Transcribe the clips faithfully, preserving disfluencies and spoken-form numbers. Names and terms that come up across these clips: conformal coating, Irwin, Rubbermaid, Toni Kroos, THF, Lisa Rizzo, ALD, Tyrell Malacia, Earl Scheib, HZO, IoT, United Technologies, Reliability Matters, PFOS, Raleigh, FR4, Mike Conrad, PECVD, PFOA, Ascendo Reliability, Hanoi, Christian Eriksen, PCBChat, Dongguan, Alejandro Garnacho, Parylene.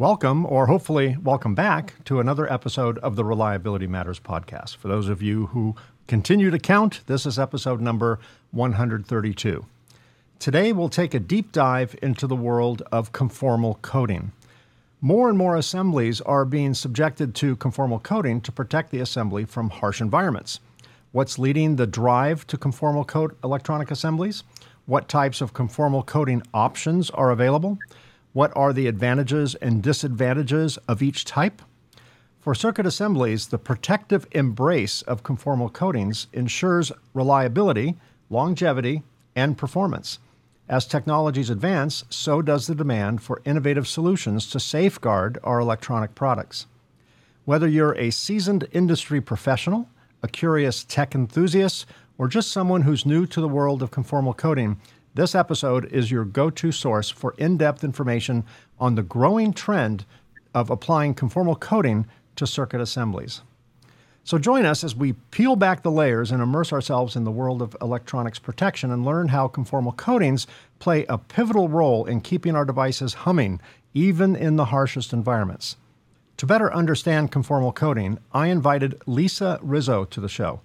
Welcome, or hopefully welcome back, to another episode of the Reliability Matters podcast. For those of you who continue to count, this is episode number one hundred thirty-two. Today, we'll take a deep dive into the world of conformal coating. More and more assemblies are being subjected to conformal coating to protect the assembly from harsh environments. What's leading the drive to conformal coat electronic assemblies? What types of conformal coating options are available? What are the advantages and disadvantages of each type? For circuit assemblies, the protective embrace of conformal coatings ensures reliability, longevity, and performance. As technologies advance, so does the demand for innovative solutions to safeguard our electronic products. Whether you're a seasoned industry professional, a curious tech enthusiast, or just someone who's new to the world of conformal coating, this episode is your go-to source for in-depth information on the growing trend of applying conformal coating to circuit assemblies. So join us as we peel back the layers and immerse ourselves in the world of electronics protection and learn how conformal coatings play a pivotal role in keeping our devices humming, even in the harshest environments. To better understand conformal coating, I invited Lisa Rizzo to the show.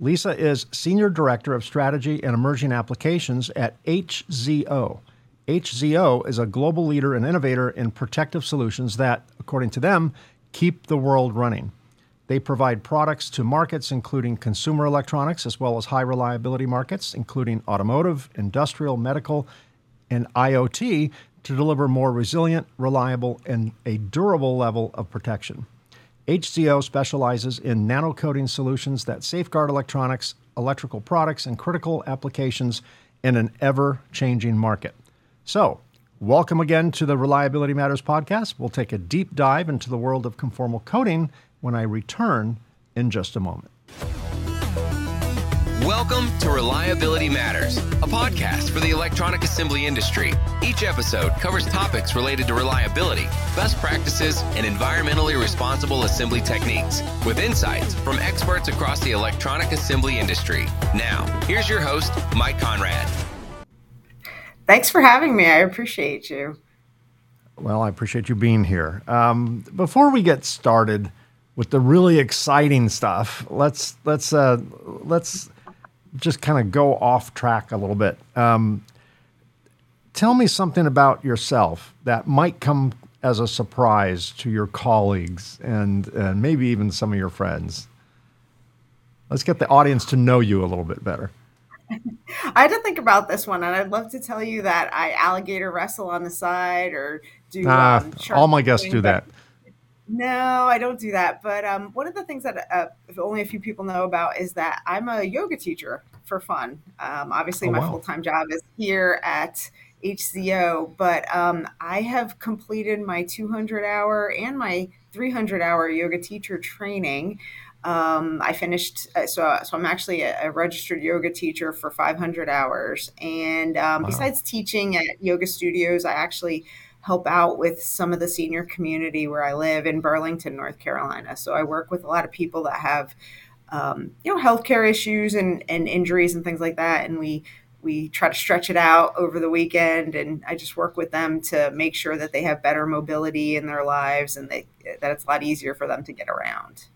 Lisa is Senior Director of Strategy and Emerging Applications at H Z O. H Z O is a global leader and innovator in protective solutions that, according to them, keep the world running. They provide products to markets including consumer electronics, as well as high reliability markets, including automotive, industrial, medical, and I O T, to deliver more resilient, reliable, and a durable level of protection. H Z O specializes in nanocoating solutions that safeguard electronics, electrical products, and critical applications in an ever-changing market. So, welcome again to the Reliability Matters podcast. We'll take a deep dive into the world of conformal coating when I return in just a moment. Welcome to Reliability Matters, a podcast for the electronic assembly industry. Each episode covers topics related to reliability, best practices, and environmentally responsible assembly techniques, with insights from experts across the electronic assembly industry. Now, here's your host, Mike Conrad. Thanks for having me. I appreciate you. Well, I appreciate you being here. Um, before we get started with the really exciting stuff, let's let's uh, let's just kind of go off track a little bit. Um, tell me something about yourself that might come as a surprise to your colleagues and, and maybe even some of your friends. Let's get the audience to know you a little bit better. I had to think about this one, and I'd love to tell you that I alligator wrestle on the side or do uh, um, all my guests do that. No, I don't do that. But um, one of the things that uh, only a few people know about is that I'm a yoga teacher for fun. Um, obviously, oh, my wow. full-time job is here at H Z O, but um, I have completed my two hundred hour and my three hundred hour yoga teacher training. Um, I finished, uh, so so I'm actually a, a registered yoga teacher for five hundred hours. And um, wow. besides teaching at yoga studios, I actually help out with some of the senior community where I live in Burlington, North Carolina. So I work with a lot of people that have, um, you know, healthcare issues and, and injuries and things like that. And we, we try to stretch it out over the weekend. And I just work with them to make sure that they have better mobility in their lives and they, that it's a lot easier for them to get around.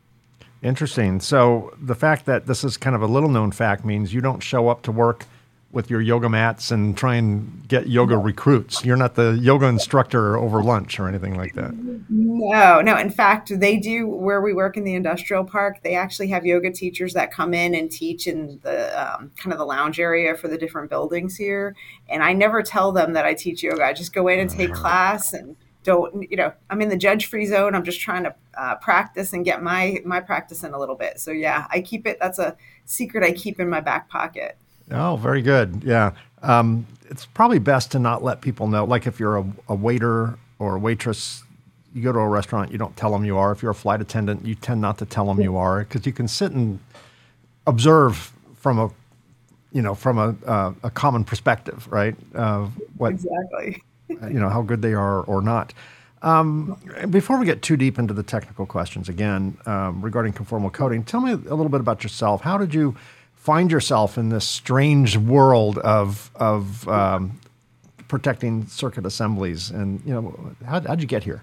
Interesting. So the fact that this is kind of a little known fact means you don't show up to work with your yoga mats and try and get yoga recruits. You're not the yoga instructor over lunch or anything like that. No, no. In fact, they do, where we work in the industrial park, they actually have yoga teachers that come in and teach in the um, kind of the lounge area for the different buildings here. And I never tell them that I teach yoga. I just go in and take uh-huh. class and don't, you know, I'm in the judge-free zone. I'm just trying to uh, practice and get my, my practice in a little bit. So yeah, I keep it. That's a secret I keep in my back pocket. Oh, very good. Yeah. Um, it's probably best to not let people know. Like if you're a, a waiter or a waitress, you go to a restaurant, you don't tell them you are. If you're a flight attendant, you tend not to tell them you are, because you can sit and observe from a, you know, from a, uh, a common perspective, right? Uh, what, exactly. you know, how good they are or not. Um, before we get too deep into the technical questions again, um, regarding conformal coating, tell me a little bit about yourself. How did you find yourself in this strange world of of um, protecting circuit assemblies, and you know, how how'd you get here?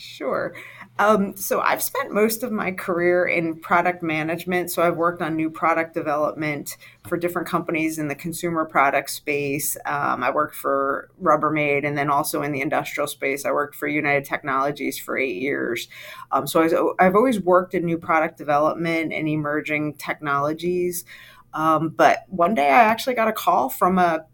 Sure. Um, so I've spent most of my career in product management. So I've worked on new product development for different companies in the consumer product space. Um, I worked for Rubbermaid, and then also in the industrial space, I worked for United Technologies for eight years. Um, so I was, I've always worked in new product development and emerging technologies. Um, but one day I actually got a call from a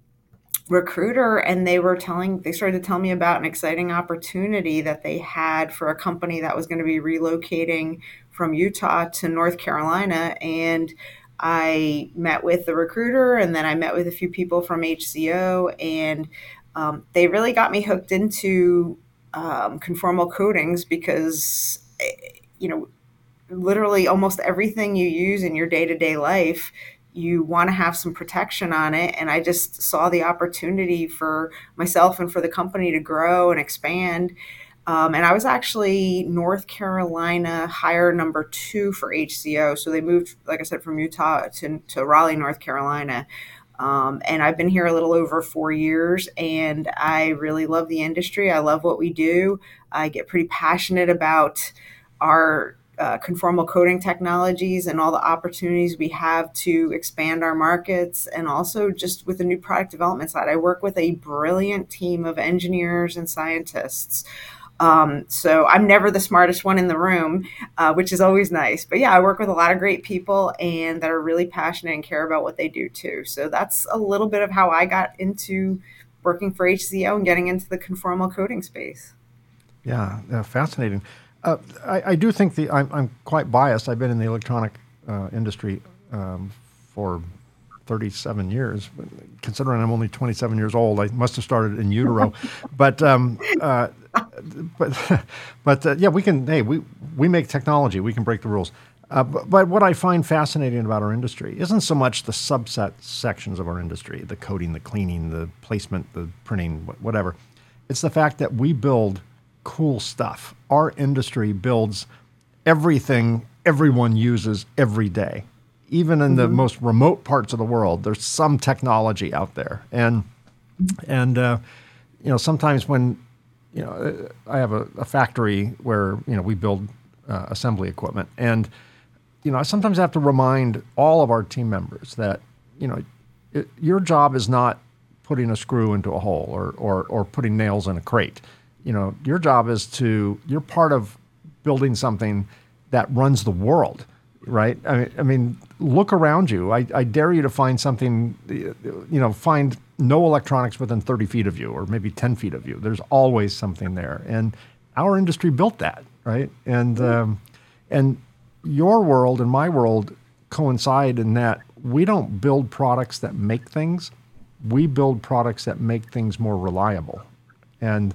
recruiter, and they were telling, they started to tell me about an exciting opportunity that they had for a company that was going to be relocating from Utah to North Carolina. And I met with the recruiter, and then I met with a few people from H Z O, and um, they really got me hooked into um, conformal coatings, because, you know, literally almost everything you use in your day-to-day life, you want to have some protection on it. And I just saw the opportunity for myself and for the company to grow and expand. Um, and I was actually North Carolina hire number two for H Z O. So they moved, like I said, from Utah to, to Raleigh, North Carolina. Um, and I've been here a little over four years, and I really love the industry. I love what we do. I get pretty passionate about our Uh, conformal coating technologies and all the opportunities we have to expand our markets. And also just with the new product development side, I work with a brilliant team of engineers and scientists. Um, so I'm never the smartest one in the room, uh, which is always nice. But yeah, I work with a lot of great people and that are really passionate and care about what they do too. So that's a little bit of how I got into working for H Z O and getting into the conformal coating space. Yeah, uh, fascinating. Uh, I, I do think the I'm, I'm quite biased. I've been in the electronic uh, industry um, for thirty-seven years. Considering I'm only twenty-seven years old, I must have started in utero. but um, uh, but but uh, yeah, we can. Hey, we we make technology. We can break the rules. Uh, but, but what I find fascinating about our industry isn't so much the subset sections of our industry: the coating, the cleaning, the placement, the printing, whatever. It's the fact that we build cool stuff. Our industry builds everything everyone uses every day. Even in mm-hmm. the most remote parts of the world, there's some technology out there. And, and uh, you know, sometimes when, you know, I have a, a factory where, you know, we build uh, assembly equipment. And, you know, I sometimes have to remind all of our team members that, you know, it, your job is not putting a screw into a hole or or, or putting nails in a crate. You know, your job is to, you're part of building something that runs the world, right? I mean, I mean look around you. I, I dare you to find something, you know, find no electronics within thirty feet of you or maybe ten feet of you. There's always something there. And our industry built that, right? And, um, and your world and my world coincide in that we don't build products that make things. We build products that make things more reliable. And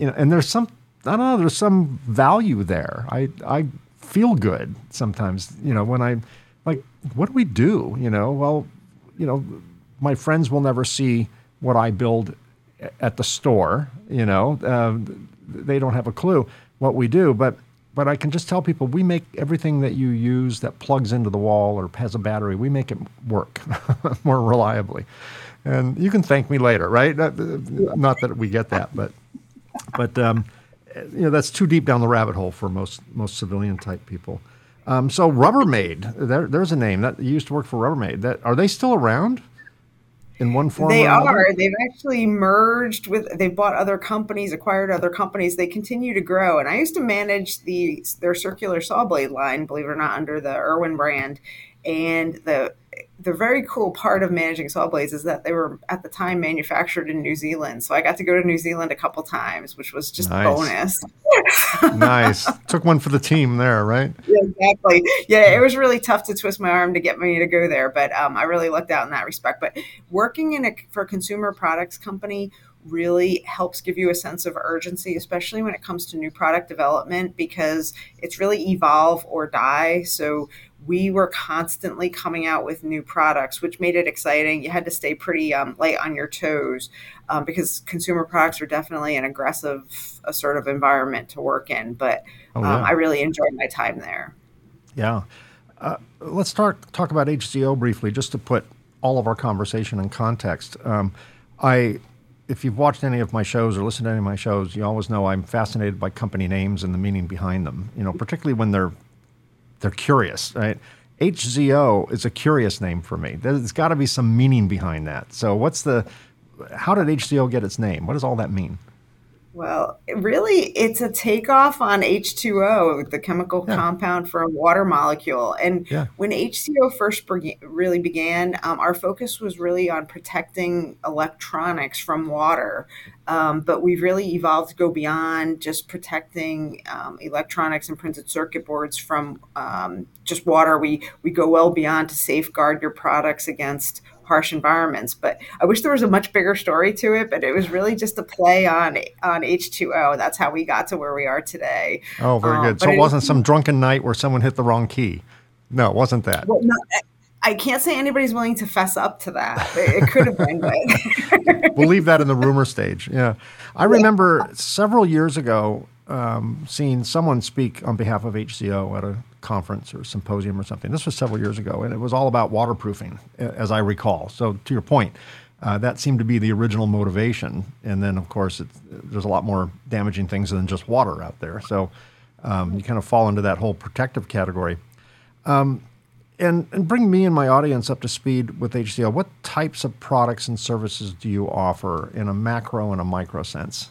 You know, and there's some, I don't know, there's some value there. I I feel good sometimes, you know, when I'm like, what do we do? You know, well, you know, my friends will never see what I build at the store, you know. Uh, they don't have a clue what we do. But, but I can just tell people, we make everything that you use that plugs into the wall or has a battery, we make it work more reliably. And you can thank me later, right? Not that we get that, but... But um, you know, that's too deep down the rabbit hole for most most civilian type people. Um, so Rubbermaid, there, there's a name that you used to work for Rubbermaid. That are they still around? In one form, they or another? Are. They've actually merged with. They've bought other companies, acquired other companies. They continue to grow. And I used to manage the their circular saw blade line, believe it or not, under the Irwin brand. And the the very cool part of managing saw blades is that they were at the time manufactured in New Zealand. So I got to go to New Zealand a couple times, which was just nice. Bonus. Nice. Took one for the team there, right? Yeah, exactly. Yeah, it was really tough to twist my arm to get me to go there, but um, I really lucked out in that respect. But working in a for a consumer products company really helps give you a sense of urgency, especially when it comes to new product development, because it's really evolve or die. So we were constantly coming out with new products, which made it exciting. You had to stay pretty um, light on your toes um, because consumer products are definitely an aggressive, assertive environment to work in. But um, oh, yeah. I really enjoyed my time there. Yeah. Uh, let's start talk about H Z O briefly, just to put all of our conversation in context. Um, I if you've watched any of my shows or listened to any of my shows, you always know I'm fascinated by company names and the meaning behind them, you know, particularly when they're they're curious, right? H Z O is a curious name for me. There's got to be some meaning behind that. So what's the, how did H Z O get its name? What does all that mean? Well, really, it's a takeoff on H two O, the chemical yeah. compound for a water molecule. And yeah. when H Z O first be- really began, um, our focus was really on protecting electronics from water. Um, but we've really evolved to go beyond just protecting um, electronics and printed circuit boards from um, just water. We we go well beyond to safeguard your products against harsh environments. But I wish there was a much bigger story to it, but it was really just a play on on H two O. That's how we got to where we are today. Oh, very um, good. So it wasn't it, some drunken night where someone hit the wrong key. No, it wasn't that. Well, no, I can't say anybody's willing to fess up to that. It could have been, but. We'll leave that in the rumor stage. Yeah. I remember yeah. several years ago um, seeing someone speak on behalf of H Z O at a conference or symposium or something. This was several years ago, and it was all about waterproofing, as I recall. So to your point, uh, that seemed to be the original motivation. And then, of course, it's, there's a lot more damaging things than just water out there. So um, you kind of fall into that whole protective category. Um, and, and bring me and my audience up to speed with H Z O. What types of products and services do you offer in a macro and a micro sense?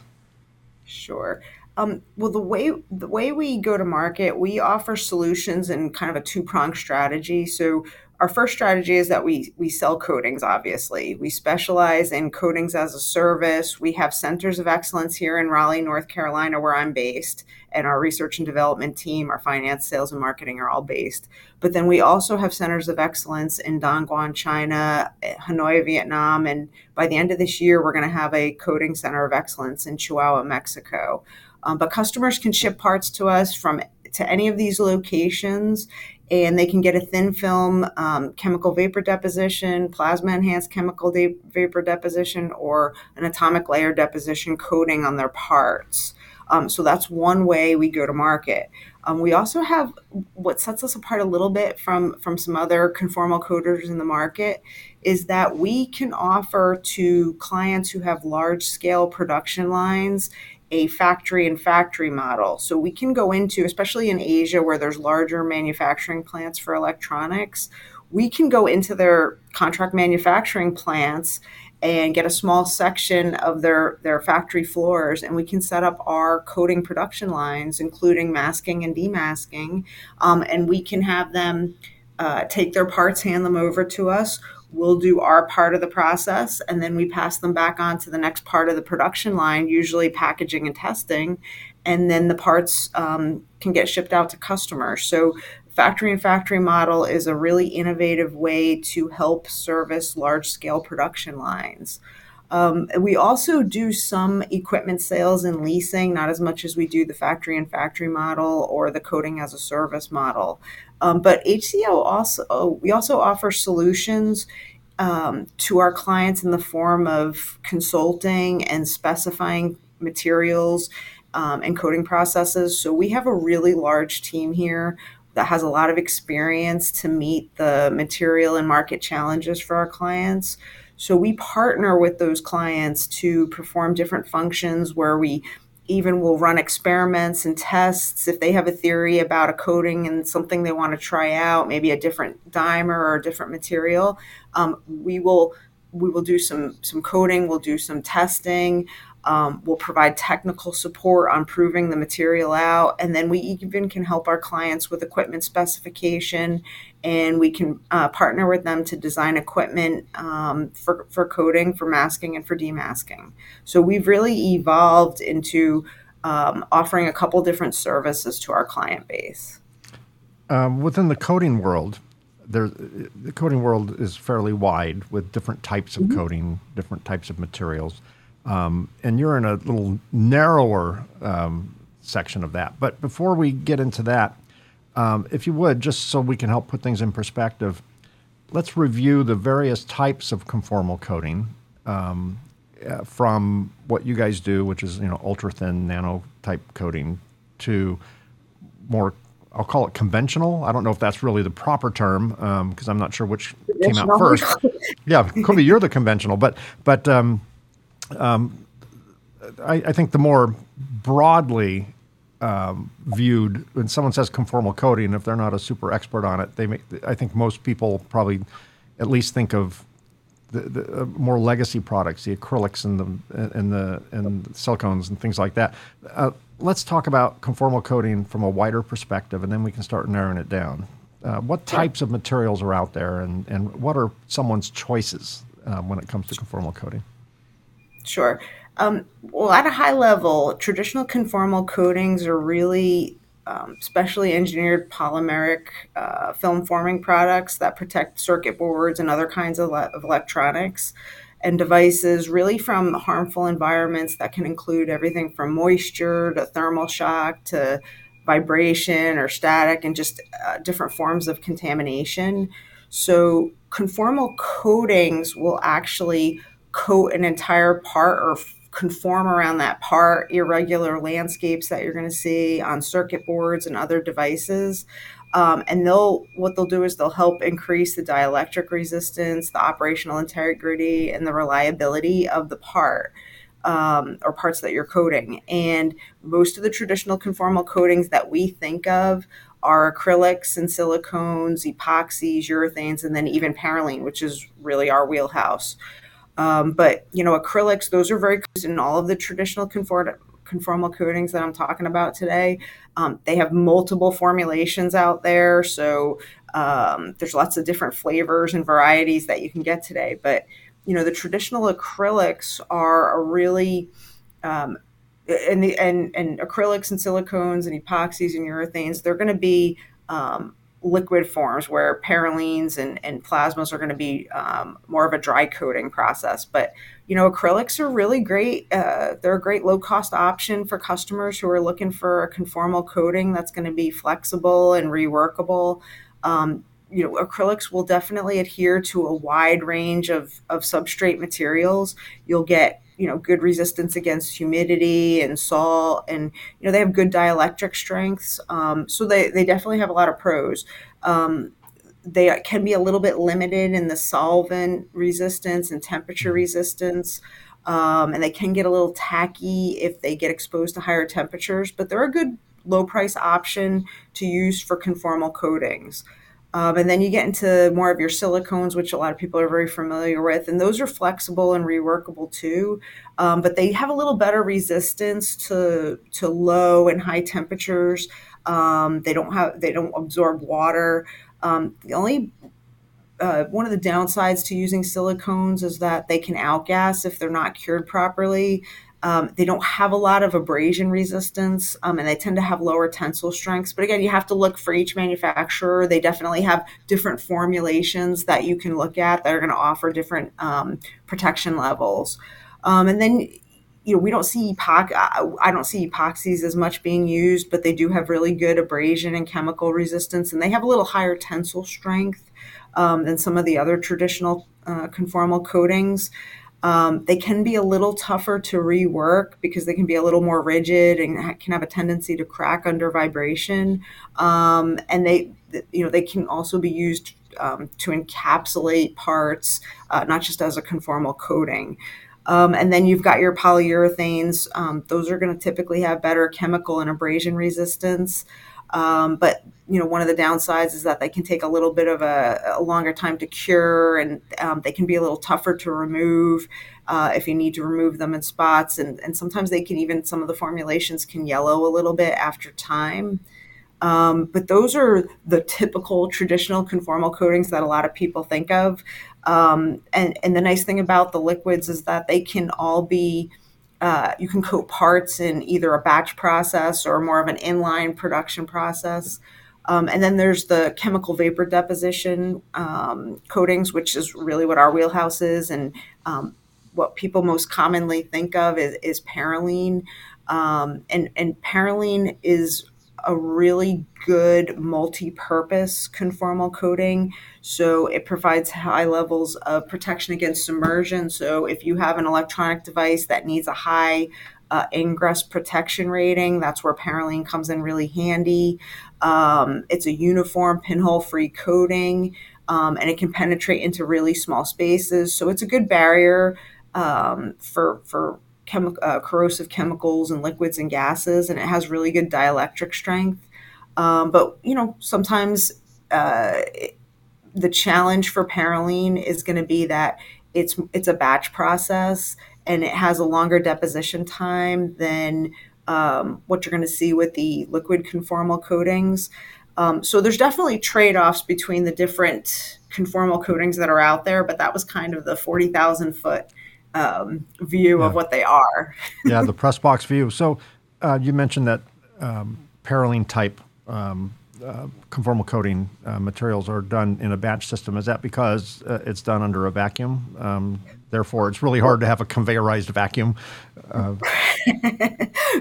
Sure. Um, well, the way the way we go to market, we offer solutions in kind of a two-pronged strategy. So our first strategy is that we we sell coatings, obviously. We specialize in coatings as a service. We have centers of excellence here in Raleigh, North Carolina, where I'm based, and our research and development team, our finance, sales, and marketing are all based. But then we also have centers of excellence in Dongguan, China, Hanoi, Vietnam, and by the end of this year, we're going to have a coating center of excellence in Chihuahua, Mexico. Um, but customers can ship parts to us from to any of these locations, and they can get a thin film um, chemical vapor deposition, plasma enhanced chemical de- vapor deposition, or an atomic layer deposition coating on their parts. Um, so that's one way we go to market. Um, we also have what sets us apart a little bit from, from some other conformal coaters in the market is that we can offer to clients who have large scale production lines a factory-in-factory model. So we can go into, especially in Asia where there's larger manufacturing plants for electronics, we can go into their contract manufacturing plants and get a small section of their, their factory floors, and we can set up our coating production lines, including masking and demasking, um, and we can have them uh, take their parts, hand them over to us. We'll do our part of the process, and then we pass them back on to the next part of the production line, usually packaging and testing, and then the parts um, can get shipped out to customers. So factory and factory model is a really innovative way to help service large-scale production lines. Um, we also do some equipment sales and leasing, not as much as we do the factory and factory model or the coating as a service model. Um, but H Z O also, we also offer solutions um, to our clients in the form of consulting and specifying materials um, and coating processes. So we have a really large team here that has a lot of experience to meet the material and market challenges for our clients. So we partner with those clients to perform different functions where we even will run experiments and tests. If they have a theory about a coating and something they want to try out, maybe a different dimer or a different material, um, we will we will do some some coating, we'll do some testing, um, we'll provide technical support on proving the material out, and then we even can help our clients with equipment specification, and we can uh, partner with them to design equipment um, for, for coating, for masking, and for demasking. So we've really evolved into um, offering a couple different services to our client base. Um, within the coating world, there, the coating world is fairly wide with different types of mm-hmm. coating, different types of materials, um, and you're in a little narrower um, section of that. But before we get into that, Um, if you would, just so we can help put things in perspective, let's review the various types of conformal coating um, uh, from what you guys do, which is, you know, ultra-thin nano-type coating, to more, I'll call it conventional. I don't know if that's really the proper term because um, I'm not sure which came out first. Yeah, Kobe, you're the conventional, but but um, um, I, I think the more broadly um, viewed, when someone says conformal coating, if they're not a super expert on it, they may, I think most people probably at least think of the, the uh, more legacy products, the acrylics and the and the and silicones and things like that. Uh, let's talk about conformal coating from a wider perspective, and then we can start narrowing it down. Uh, what types of materials are out there, and, and what are someone's choices uh, when it comes to conformal coating? Sure. Um, well, at a high level, traditional conformal coatings are really um, specially engineered polymeric uh, film forming products that protect circuit boards and other kinds of, le- of electronics and devices really from harmful environments that can include everything from moisture to thermal shock to vibration or static and just uh, different forms of contamination. So conformal coatings will actually coat an entire part or conform around that part, irregular landscapes that you're going to see on circuit boards and other devices. Um, and they'll what they'll do is they'll help increase the dielectric resistance, the operational integrity, and the reliability of the part um, or parts that you're coating. And most of the traditional conformal coatings that we think of are acrylics and silicones, epoxies, urethanes, and then even Parylene, which is really our wheelhouse. Um, but, you know, acrylics, those are very common in all of the traditional conform- conformal coatings that I'm talking about today. Um, they have multiple formulations out there. So um, there's lots of different flavors and varieties that you can get today. But, you know, the traditional acrylics are a really um, and, the, and, and acrylics and silicones and epoxies and urethanes, they're going to be um, liquid forms where Parylenes and, and plasmas are going to be um, more of a dry coating process. But, you know, acrylics are really great. Uh, they're a great low cost option for customers who are looking for a conformal coating that's going to be flexible and reworkable. Um, you know, acrylics will definitely adhere to a wide range of, of substrate materials. You'll get, you know, good resistance against humidity and salt, and, you know, they have good dielectric strengths. Um, so they, they definitely have a lot of pros. Um, they can be a little bit limited in the solvent resistance and temperature resistance. Um, and they can get a little tacky if they get exposed to higher temperatures, but they're a good low price option to use for conformal coatings. Um, and then you get into more of your silicones, which a lot of people are very familiar with. And those are flexible and reworkable too. Um, but they have a little better resistance to to low and high temperatures. Um, they don't have they don't absorb water. Um, the only uh, one of the downsides to using silicones is that they can outgas if they're not cured properly. Um, they don't have a lot of abrasion resistance, um, and they tend to have lower tensile strengths. But again, you have to look for each manufacturer. They definitely have different formulations that you can look at that are going to offer different um, protection levels. Um, and then, you know, we don't see epoxy. I don't see epoxies as much being used, but they do have really good abrasion and chemical resistance, and they have a little higher tensile strength um, than some of the other traditional uh, conformal coatings. Um, they can be a little tougher to rework because they can be a little more rigid and ha- can have a tendency to crack under vibration. Um, and they, th- you know, they can also be used um, to encapsulate parts, uh, not just as a conformal coating. Um, and then you've got your polyurethanes. Um, those are going to typically have better chemical and abrasion resistance. Um, but, you know, one of the downsides is that they can take a little bit of a, a longer time to cure, and um, they can be a little tougher to remove uh, if you need to remove them in spots. And, and sometimes they can even, some of the formulations can yellow a little bit after time. Um, but those are the typical traditional conformal coatings that a lot of people think of. Um, and, and the nice thing about the liquids is that they can all be Uh, you can coat parts in either a batch process or more of an inline production process. Um, and then there's the chemical vapor deposition um, coatings, which is really what our wheelhouse is. And um, what people most commonly think of is, is Parylene. Um, and, and Parylene is a really good multi-purpose conformal coating. So it provides high levels of protection against submersion. So if you have an electronic device that needs a high uh, ingress protection rating, that's where Parylene comes in really handy. Um, it's a uniform pinhole-free coating, um, and it can penetrate into really small spaces. So it's a good barrier um, for for chemi- uh, corrosive chemicals and liquids and gases, and it has really good dielectric strength. Um, but, you know, sometimes uh, it, the challenge for Parylene is going to be that it's it's a batch process and it has a longer deposition time than um, what you're going to see with the liquid conformal coatings. Um, so there's definitely trade-offs between the different conformal coatings that are out there, but that was kind of the forty thousand foot um, view yeah. of what they are. yeah, the press box view. So uh, you mentioned that um, Parylene type um, uh, conformal coating uh, materials are done in a batch system. Is that because uh, it's done under a vacuum? Um, therefore, it's really hard to have a conveyorized vacuum. Uh,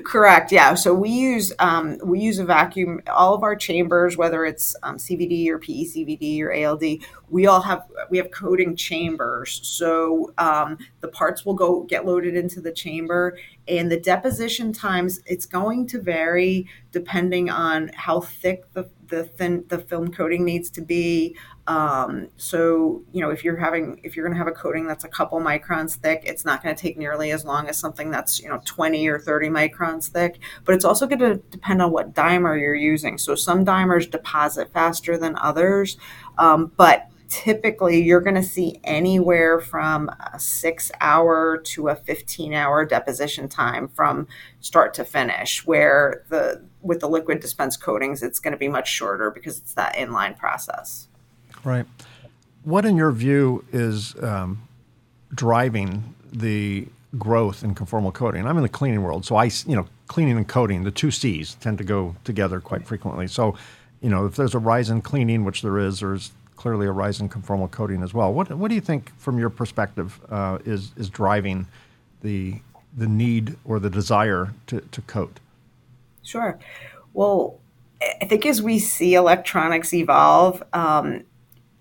Correct. Yeah. So we use um, we use a vacuum. All of our chambers, whether it's um, C V D or P E C V D or A L D, we all have we have coating chambers. So um, the parts will go get loaded into the chamber, and the deposition times, it's going to vary depending on how thick the the thin the film coating needs to be. Um, so, you know, if you're having, if you're going to have a coating that's a couple microns thick, it's not going to take nearly as long as something that's, you know, twenty or thirty microns thick, but it's also going to depend on what dimer you're using. So some dimers deposit faster than others. Um, but typically you're going to see anywhere from a six hour to a fifteen hour deposition time from start to finish, where the, with the liquid dispense coatings, it's going to be much shorter because it's that inline process. Right. What, in your view, is um, driving the growth in conformal coating? I'm in the cleaning world, so I, you know, cleaning and coating, the two C's tend to go together quite frequently. So, you know, if there's a rise in cleaning, which there is, there's clearly a rise in conformal coating as well. What What do you think, from your perspective, uh, is is driving the the need or the desire to to coat? Sure. Well, I think as we see electronics evolve, um,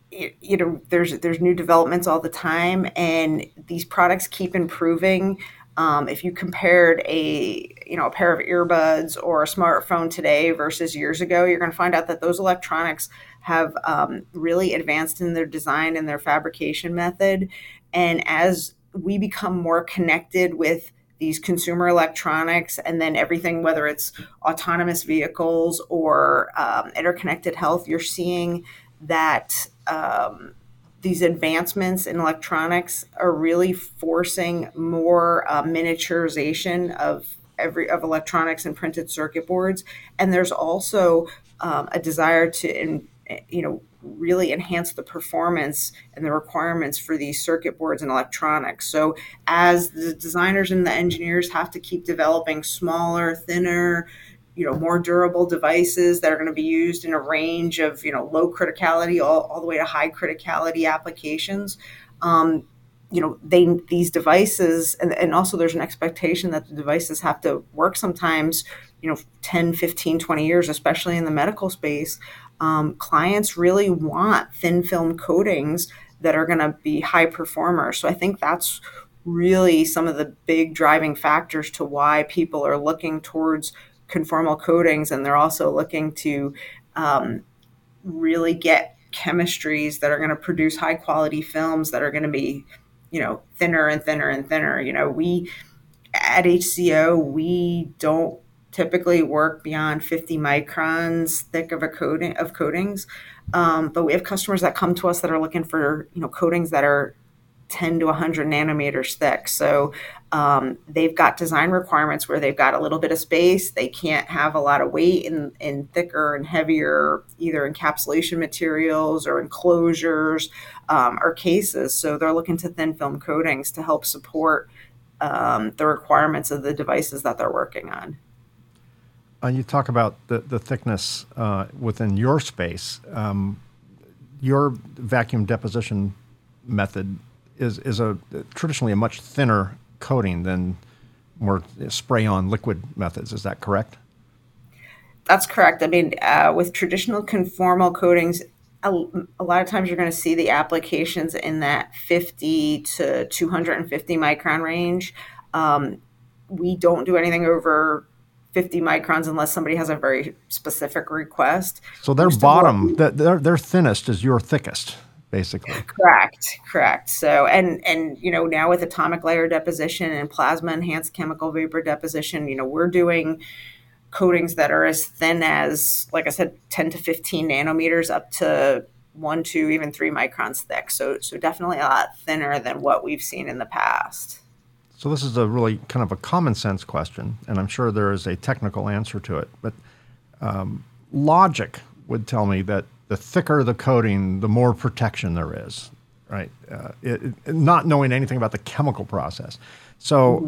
you, you know, there's there's new developments all the time, and these products keep improving. Um, if you compared a you know a pair of earbuds or a smartphone today versus years ago, you're going to find out that those electronics have um, really advanced in their design and their fabrication method. And as we become more connected with these consumer electronics, and then everything, whether it's autonomous vehicles or um, interconnected health, you're seeing that um, these advancements in electronics are really forcing more uh, miniaturization of every of electronics and printed circuit boards. And there's also um, a desire to, in, you know, really enhance the performance and the requirements for these circuit boards and electronics. So as the designers and the engineers have to keep developing smaller, thinner, you know, more durable devices that are going to be used in a range of, you know, low criticality all, all the way to high criticality applications, um, you know, they these devices, and, and also there's an expectation that the devices have to work sometimes, you know, ten, fifteen, twenty years, especially in the medical space. Um, clients really want thin film coatings that are going to be high performers. So I think that's really some of the big driving factors to why people are looking towards conformal coatings. And they're also looking to um, really get chemistries that are going to produce high quality films that are going to be, you know, thinner and thinner and thinner. You know, we at H Z O, we don't typically work beyond fifty microns thick of a coating of coatings. Um, but we have customers that come to us that are looking for, you know, coatings that are ten to one hundred nanometers thick. So um, they've got design requirements where they've got a little bit of space. They can't have a lot of weight in, in thicker and heavier, either encapsulation materials or enclosures um, or cases. So they're looking to thin film coatings to help support um, the requirements of the devices that they're working on. Uh, you talk about the, the thickness uh, within your space. Um, your vacuum deposition method is is a traditionally a much thinner coating than more spray-on liquid methods. Is that correct? That's correct. I mean, uh, with traditional conformal coatings, a, a lot of times you're going to see the applications in that fifty to two hundred fifty micron range. Um, we don't do anything over fifty microns unless somebody has a very specific request. So their bottom, their, their thinnest is your thickest. basically. Correct, correct. So, and, and, you know, now with atomic layer deposition and plasma enhanced chemical vapor deposition, you know, we're doing coatings that are as thin as, like I said, ten to fifteen nanometers up to one, two, even three microns thick. So, so definitely a lot thinner than what we've seen in the past. So this is a really kind of a common sense question, and I'm sure there is a technical answer to it, but um, logic would tell me that the thicker the coating, the more protection there is, right? Uh, it, it, not knowing anything about the chemical process. So,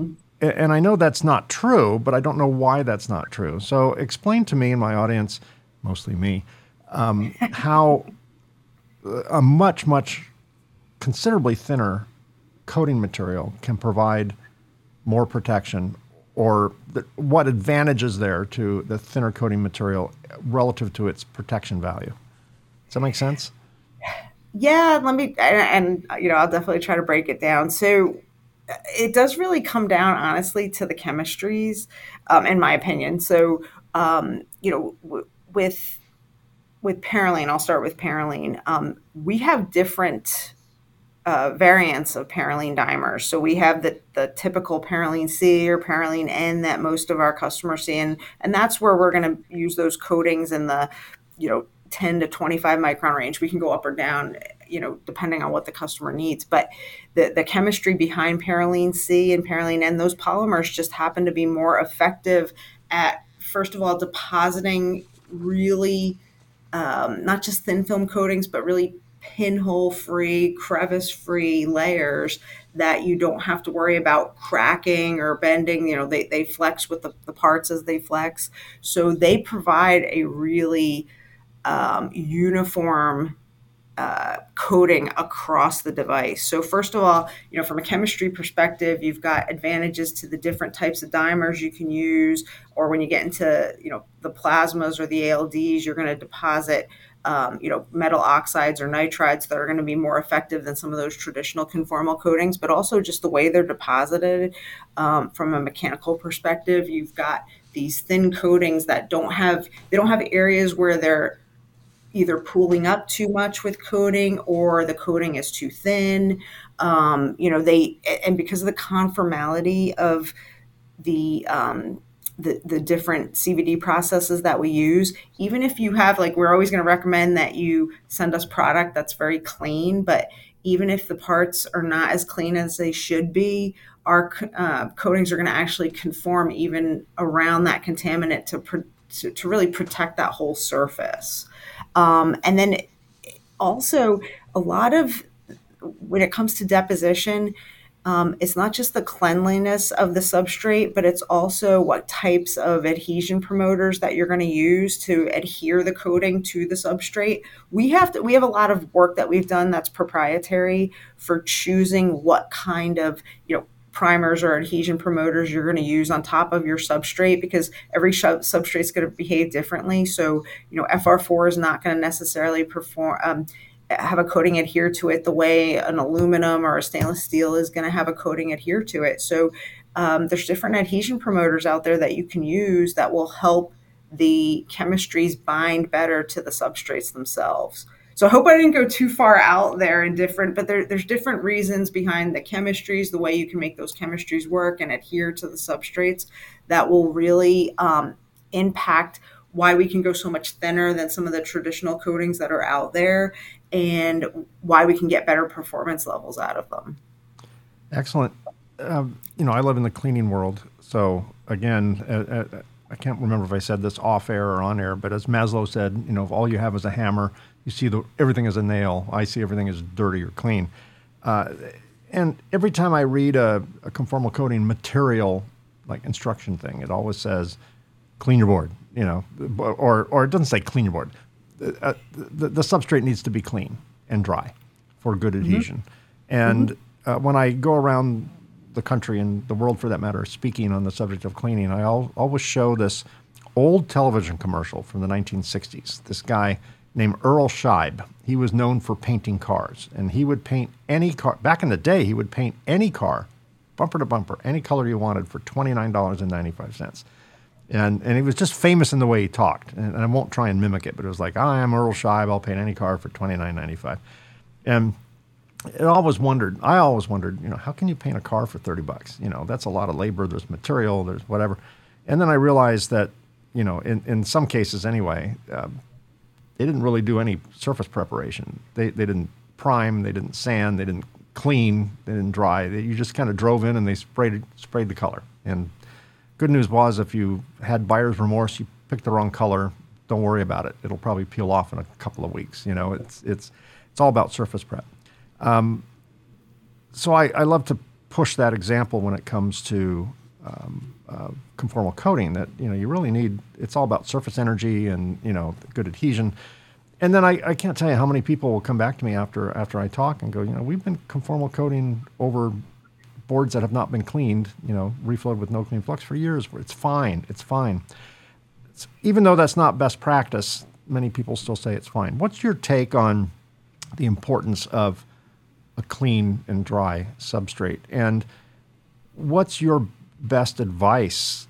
mm-hmm. and I know that's not true, but I don't know why that's not true. So explain to me and my audience, mostly me, um, how a much, much considerably thinner coating material can provide more protection, or the, what advantages there to the thinner coating material relative to its protection value. Does that make sense? Yeah, let me, and, and you know, I'll definitely try to break it down. So it does really come down, honestly, to the chemistries, um, in my opinion. So, um, you know, w- with with Parylene, I'll start with Parylene. Um, we have different Uh, variants of Parylene dimers. So we have the, the typical Parylene C or Parylene N that most of our customers see. And, and that's where we're going to use those coatings in the, you know, ten to twenty-five micron range. We can go up or down, you know, depending on what the customer needs. But the, the chemistry behind Parylene C and Parylene N, those polymers just happen to be more effective at, first of all, depositing really um, not just thin film coatings, but really pinhole-free, crevice-free layers that you don't have to worry about cracking or bending. You know, they, they flex with the, the parts as they flex. So they provide a really um, uniform uh, coating across the device. So first of all, you know, from a chemistry perspective, you've got advantages to the different types of dimers you can use, or when you get into, you know, the plasmas or the A L Ds, you're going to deposit Um, you know, metal oxides or nitrides that are going to be more effective than some of those traditional conformal coatings, but also just the way they're deposited um, from a mechanical perspective. You've got these thin coatings that don't have, they don't have areas where they're either pooling up too much with coating or the coating is too thin. Um, you know, they, and because of the conformality of the, um, The, the different C V D processes that we use, even if you have, like, we're always going to recommend that you send us product that's very clean, but even if the parts are not as clean as they should be, our uh, coatings are going to actually conform even around that contaminant to, pro- to, to really protect that whole surface. Um, and then also a lot of, when it comes to deposition, Um, it's not just the cleanliness of the substrate, but it's also what types of adhesion promoters that you're going to use to adhere the coating to the substrate. We have to, we have a lot of work that we've done that's proprietary for choosing what kind of, you know, primers or adhesion promoters you're going to use on top of your substrate, because every sub- substrate is going to behave differently. So, you know, F R four is not going to necessarily perform. Um, have a coating adhere to it the way an aluminum or a stainless steel is going to have a coating adhere to it. So um, there's different adhesion promoters out there that you can use that will help the chemistries bind better to the substrates themselves. So I hope I didn't go too far out there in different, but there, there's different reasons behind the chemistries, the way you can make those chemistries work and adhere to the substrates that will really um, impact why we can go so much thinner than some of the traditional coatings that are out there, and why we can get better performance levels out of them. Excellent. Um, you know, I live in the cleaning world. So again, uh, uh, I can't remember if I said this off air or on air, but as Maslow said, you know, if all you have is a hammer, you see the, everything as a nail. I see everything as dirty or clean. Uh, and every time I read a, a conformal coating material, like instruction thing, it always says, clean your board, you know, or or it doesn't say clean your board. Uh, the, the substrate needs to be clean and dry for good adhesion. Mm-hmm. And mm-hmm. Uh, when I go around the country and the world, for that matter, speaking on the subject of cleaning, I al- always show this old television commercial from the nineteen sixties. This guy named Earl Scheib, he was known for painting cars. And he would paint any car. Back in the day, he would paint any car, bumper to bumper, any color you wanted for twenty-nine dollars and ninety-five cents. And and he was just famous in the way he talked. And, and I won't try and mimic it, but it was like, I am Earl Scheib. I'll paint any car for twenty-nine ninety-five. And it always wondered, I always wondered, you know, how can you paint a car for thirty bucks? You know, that's a lot of labor. There's material, there's whatever. And then I realized that, you know, in, in some cases anyway, um, they didn't really do any surface preparation. They they didn't prime, they didn't sand, they didn't clean, they didn't dry. They, you just kind of drove in and they sprayed sprayed the color. And good news was, if you had buyer's remorse, you picked the wrong color, don't worry about it. It'll probably peel off in a couple of weeks. You know, it's it's it's all about surface prep. Um, so I, I love to push that example when it comes to um, uh, conformal coating, that, you know, you really need, it's all about surface energy and, you know, good adhesion. And then I, I can't tell you how many people will come back to me after after I talk and go, you know, we've been conformal coating over boards that have not been cleaned, you know, reflowed with no clean flux for years. It's fine. It's fine. It's, even though that's not best practice, many people still say it's fine. What's your take on the importance of a clean and dry substrate? And what's your best advice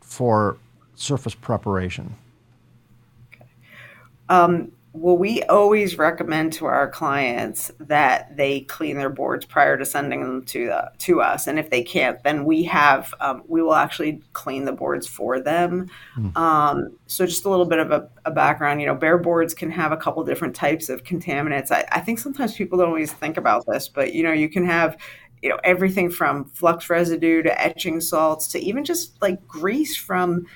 for surface preparation? Okay. Um, well, we always recommend to our clients that they clean their boards prior to sending them to the, to us. And if they can't, then we have, um, we will actually clean the boards for them. Mm. Um, so just a little bit of a, a background, you know, bare boards can have a couple different types of contaminants. I, I think sometimes people don't always think about this, but, you know, you can have, you know, everything from flux residue to etching salts to even just like grease from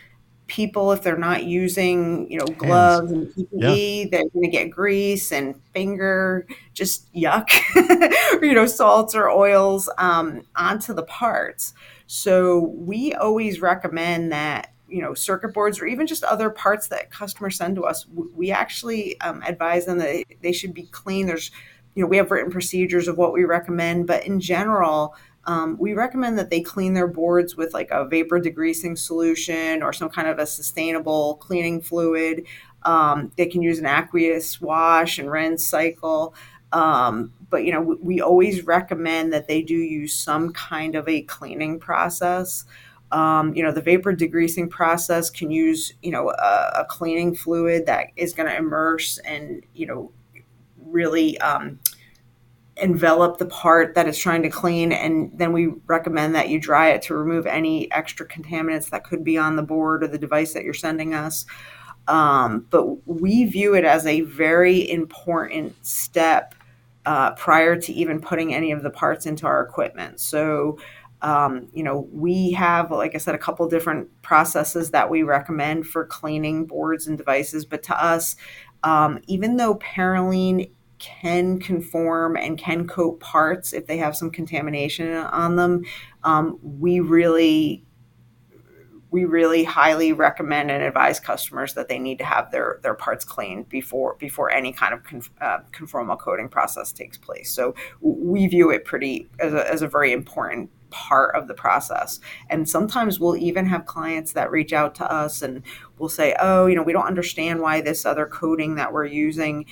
people, if they're not using, you know, gloves and P P E, yeah. They're going to get grease and finger, just yuck, you know, salts or oils um, onto the parts. So we always recommend that, you know, circuit boards or even just other parts that customers send to us, we actually um, advise them that they should be clean. There's, you know, we have written procedures of what we recommend, but in general, Um, we recommend that they clean their boards with like a vapor degreasing solution or some kind of a sustainable cleaning fluid. Um, they can use an aqueous wash and rinse cycle. Um, but, you know, we, we always recommend that they do use some kind of a cleaning process. Um, you know, the vapor degreasing process can use, you know, a, a cleaning fluid that is going to immerse and, you know, really um envelop the part that it's trying to clean. And then we recommend that you dry it to remove any extra contaminants that could be on the board or the device that you're sending us. Um, but we view it as a very important step uh, prior to even putting any of the parts into our equipment. So, um, you know, we have, like I said, a couple different processes that we recommend for cleaning boards and devices. But to us, um, even though Parylene can conform and can coat parts if they have some contamination on them, Um, we really, we really highly recommend and advise customers that they need to have their their parts cleaned before before any kind of con, uh, conformal coating process takes place. So we view it pretty as a, as a very important part of the process. And sometimes we'll even have clients that reach out to us and will say, oh, you know, we don't understand why this other coating that we're using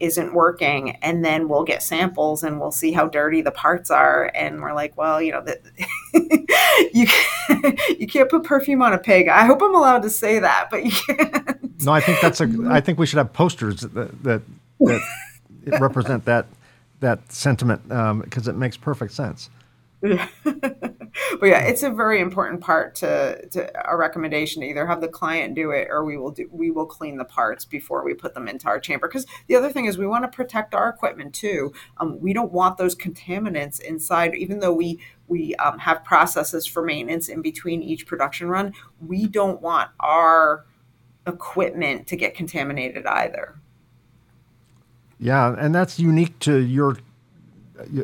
isn't working. And then we'll get samples and we'll see how dirty the parts are. And we're like, well, you know, that you can't, you can't put perfume on a pig. I hope I'm allowed to say that, but you can't. No, I think that's a, I think we should have posters that, that, that represent that, that sentiment, um, because it makes perfect sense. Yeah. But yeah, it's a very important part to, to our recommendation to either have the client do it or we will do, we will clean the parts before we put them into our chamber. Because the other thing is we want to protect our equipment too. Um, we don't want those contaminants inside, even though we, we um, have processes for maintenance in between each production run. We don't want our equipment to get contaminated either. Yeah. And that's unique to your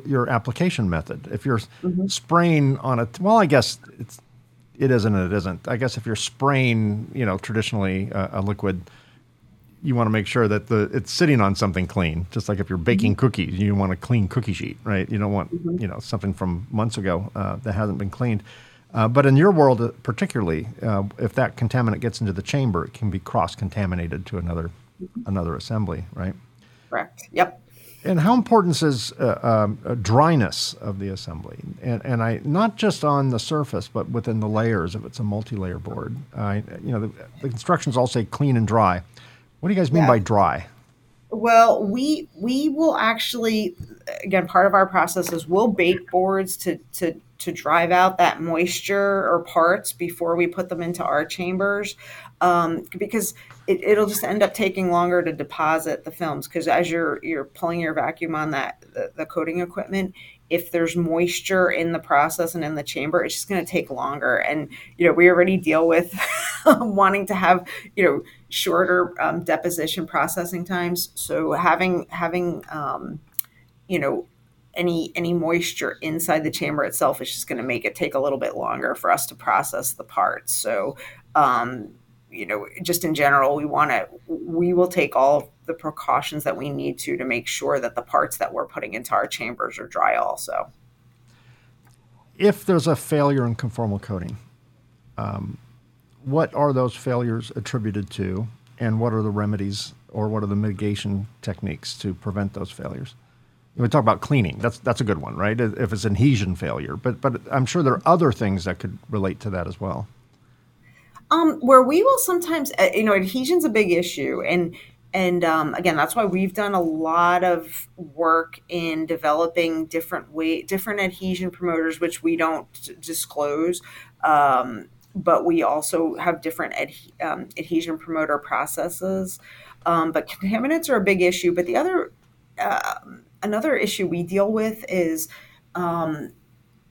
your application method. If you're mm-hmm. spraying on a, well, I guess it's, it isn't, it isn't. I guess if you're spraying, you know, traditionally uh, a liquid, you want to make sure that the it's sitting on something clean. Just like if you're baking mm-hmm. cookies, you want a clean cookie sheet, right? You don't want, mm-hmm. you know, something from months ago uh, that hasn't been cleaned. Uh, but in your world, particularly, uh, if that contaminant gets into the chamber, it can be cross-contaminated to another, mm-hmm. another assembly, right? Correct. Yep. And how important is uh, um, dryness of the assembly, and and I not just on the surface, but within the layers if it's a multi-layer board. Uh, you know, the, the instructions all say clean and dry. What do you guys mean yeah. by dry? Well, we we will actually, again, part of our process is we'll bake boards to to to drive out that moisture or parts before we put them into our chambers, um, because it, it'll just end up taking longer to deposit the films. Because as you're you're pulling your vacuum on that the, the coating equipment, if there's moisture in the process and in the chamber, it's just going to take longer. And, you know, we already deal with wanting to have, you know, shorter um, deposition processing times. So having, having, um, you know, any, any moisture inside the chamber itself is just going to make it take a little bit longer for us to process the parts. So, um, you know, just in general, we want to, we will take all of the precautions that we need to, to make sure that the parts that we're putting into our chambers are dry also. If there's a failure in conformal coating, um, what are those failures attributed to, and what are the remedies, or what are the mitigation techniques to prevent those failures? We talk about cleaning. That's that's a good one, right? If it's an adhesion failure, but but I'm sure there are other things that could relate to that as well. Um, where we will sometimes, you know, adhesion's a big issue. And, and um, again, that's why we've done a lot of work in developing different way, different adhesion promoters, which we don't d- disclose. Um, but we also have different ad- um, adhesion promoter processes. Um, but contaminants are a big issue. But the other, uh, another issue we deal with is, um,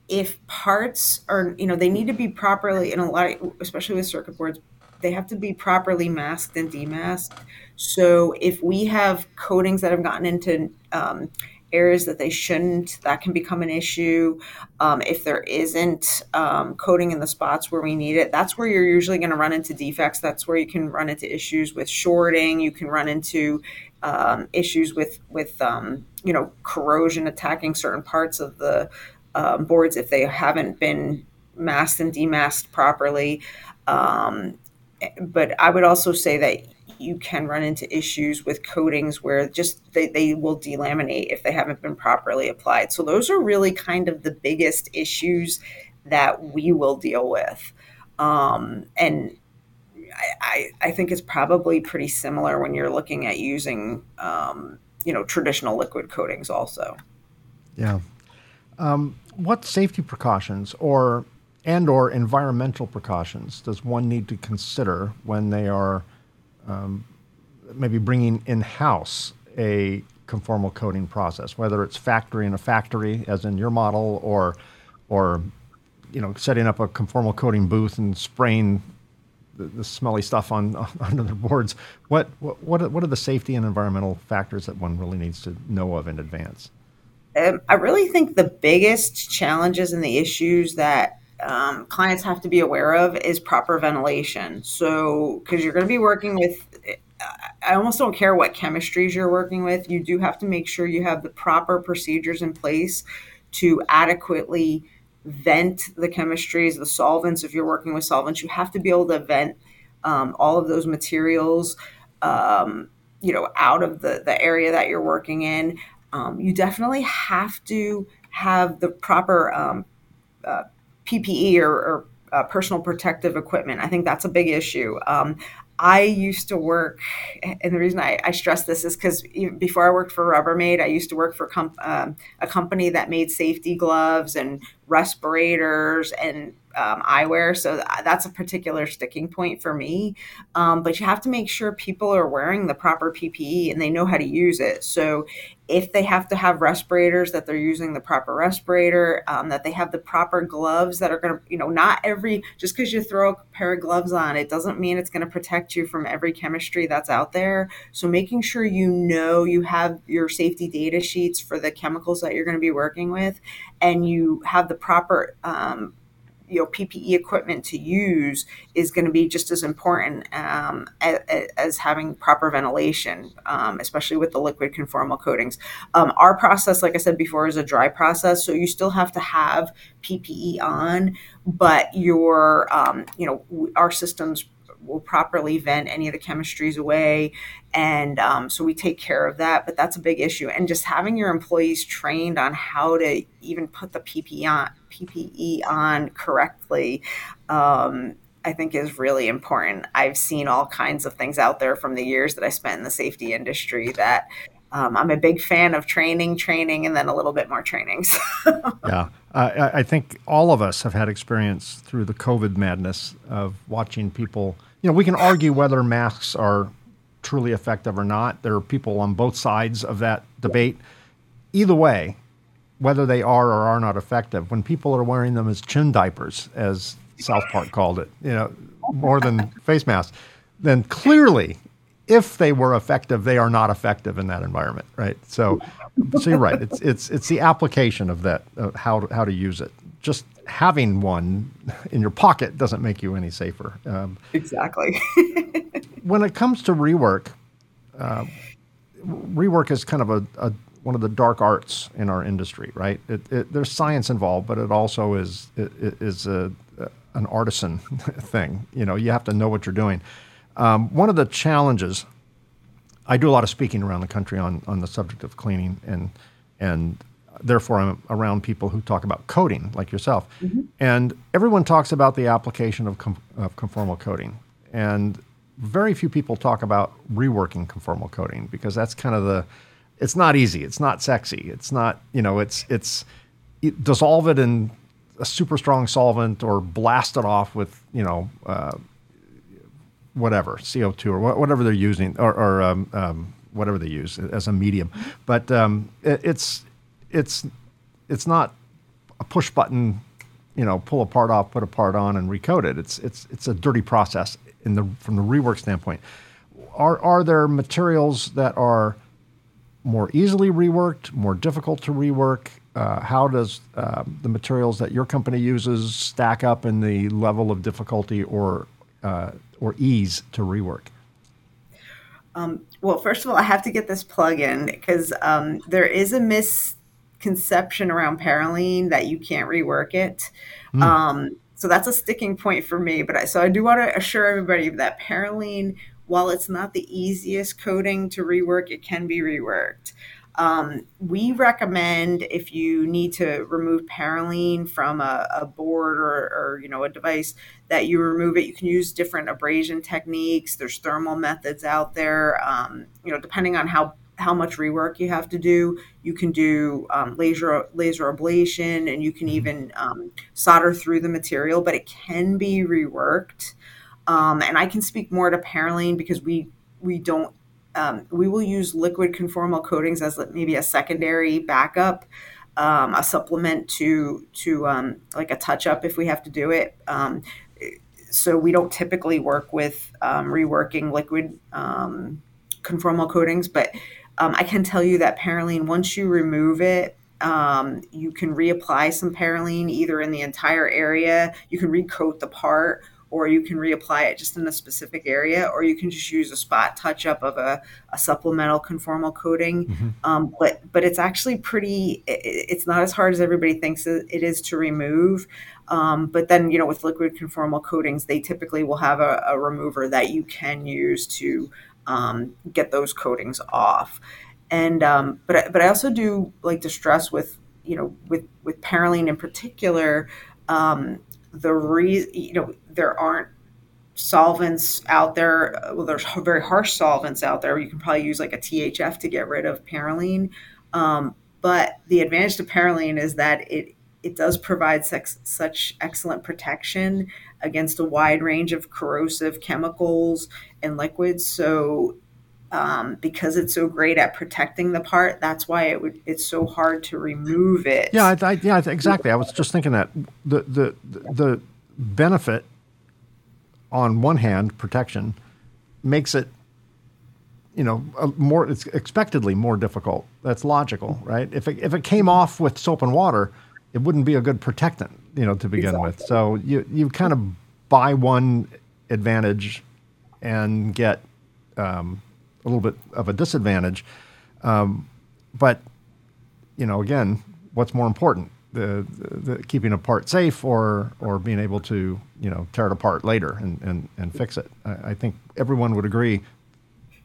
if parts are, you know, they need to be properly, and a lot of, especially with circuit boards, they have to be properly masked and demasked. So if we have coatings that have gotten into um, areas that they shouldn't, that can become an issue. Um, if there isn't um, coating in the spots where we need it, that's where you're usually going to run into defects. That's where you can run into issues with shorting. You can run into um, issues with, with um, you know, corrosion attacking certain parts of the Um, boards if they haven't been masked and demasked properly. Um, but I would also say that you can run into issues with coatings where just they, they will delaminate if they haven't been properly applied. So those are really kind of the biggest issues that we will deal with. Um, and I, I, I think it's probably pretty similar when you're looking at using, um, you know, traditional liquid coatings also. Yeah. Um, what safety precautions or and or environmental precautions does one need to consider when they are um, maybe bringing in-house a conformal coating process, whether it's factory in a factory, as in your model, or or you know setting up a conformal coating booth and spraying the, the smelly stuff on onto the boards? What what what are, what are the safety and environmental factors that one really needs to know of in advance? Um, I really think the biggest challenges and the issues that um, clients have to be aware of is proper ventilation. So, because you're going to be working with, I almost don't care what chemistries you're working with, you do have to make sure you have the proper procedures in place to adequately vent the chemistries, the solvents. If you're working with solvents, you have to be able to vent um, all of those materials, um, you know, out of the, the area that you're working in. Um, you definitely have to have the proper um, uh, P P E or, or uh, personal protective equipment. I think that's a big issue. Um, I used to work, and the reason I, I stress this is because before I worked for Rubbermaid, I used to work for com- um, a company that made safety gloves and respirators and um, eyewear. So that's a particular sticking point for me. Um, but you have to make sure people are wearing the proper P P E and they know how to use it. So if they have to have respirators, that they're using the proper respirator, um, that they have the proper gloves that are going to, you know, not every, just because you throw a pair of gloves on, it doesn't mean it's going to protect you from every chemistry that's out there. So making sure you know you have your safety data sheets for the chemicals that you're going to be working with, and you have the proper um, you know, P P E equipment to use is going to be just as important um, as, as having proper ventilation, um, especially with the liquid conformal coatings. Um, our process, like I said before, is a dry process, so you still have to have P P E on, but your, um, you know, our systems will properly vent any of the chemistries away. And um, so we take care of that, but that's a big issue. And just having your employees trained on how to even put the P P E on, P P E on correctly, um, I think is really important. I've seen all kinds of things out there from the years that I spent in the safety industry that um, I'm a big fan of training, training, and then a little bit more training. So. Yeah. Uh, I think all of us have had experience through the COVID madness of watching people. You know, we can argue whether masks are truly effective or not. There are people on both sides of that debate. Either way, whether they are or are not effective, when people are wearing them as chin diapers, as South Park called it, you know, more than face masks, then clearly, if they were effective, they are not effective in that environment, right? So, so you're right. It's it's it's the application of that, of how to, how to use it. Just having one in your pocket doesn't make you any safer. Um, exactly. When it comes to rework, uh, rework is kind of a, a one of the dark arts in our industry, right? It, it, there's science involved, but it also is it, it is a, a an artisan thing. You know, you have to know what you're doing. Um, one of the challenges, I do a lot of speaking around the country on, on the subject of cleaning, and and therefore I'm around people who talk about coding, like yourself. Mm-hmm. And everyone talks about the application of, com- of conformal coding. And very few people talk about reworking conformal coding, because that's kind of the, it's not easy, it's not sexy, it's not, you know, it's, it's it, dissolve it in a super strong solvent or blast it off with, you know, uh, whatever, C O two or whatever they're using, or, or um, um, whatever they use as a medium. But um, it, it's it's it's not a push button, you know, pull a part off, put a part on, and recode it. It's it's it's a dirty process in the from the rework standpoint. Are are there materials that are more easily reworked, more difficult to rework? Uh, how does uh, the materials that your company uses stack up in the level of difficulty or uh, or ease to rework? Um, well, first of all, I have to get this plug in, because um, there is a misconception around Parylene that you can't rework it. Mm. Um, so that's a sticking point for me. But I, so I do want to assure everybody that Parylene, while it's not the easiest coding to rework, it can be reworked. Um, we recommend, if you need to remove Parylene from a, a board or, or, you know, a device, that you remove it. You can use different abrasion techniques. There's thermal methods out there. Um, you know, depending on how, how much rework you have to do, you can do um, laser laser ablation, and you can even um, solder through the material, but it can be reworked. Um, and I can speak more to Parylene, because we, we don't, Um, we will use liquid conformal coatings as maybe a secondary backup, um, a supplement to to um, like a touch-up if we have to do it. Um, so we don't typically work with um, reworking liquid um, conformal coatings, but um, I can tell you that Parylene, once you remove it, um, you can reapply some Parylene either in the entire area, you can recoat the part, or you can reapply it just in a specific area, or you can just use a spot touch-up of a, a supplemental conformal coating. Mm-hmm. Um, but but it's actually pretty, it, it's not as hard as everybody thinks it is to remove. Um, but then, you know, with liquid conformal coatings, they typically will have a, a remover that you can use to um, get those coatings off. And um, but, but I also do like to stress with, you know, with, with Parylene in particular, um, the reason, you know, there aren't solvents out there. Well, there's very harsh solvents out there. You can probably use like a T H F to get rid of Parylene. Um, but the advantage to Parylene is that it, it does provide sex, such excellent protection against a wide range of corrosive chemicals and liquids. So um, because it's so great at protecting the part, that's why it would, it's so hard to remove it. Yeah, I, I, yeah, exactly. I was just thinking that the, the, the, the benefit on one hand, protection, makes it, you know, more, it's expectedly more difficult. That's logical, right? If it, if it came off with soap and water, it wouldn't be a good protectant, you know, to begin exactly. with. So you, you kind of buy one advantage and get um, a little bit of a disadvantage. Um, but, you know, again, what's more important? The, the, the keeping a part safe or or being able to, you know, tear it apart later and, and, and fix it. I, I think everyone would agree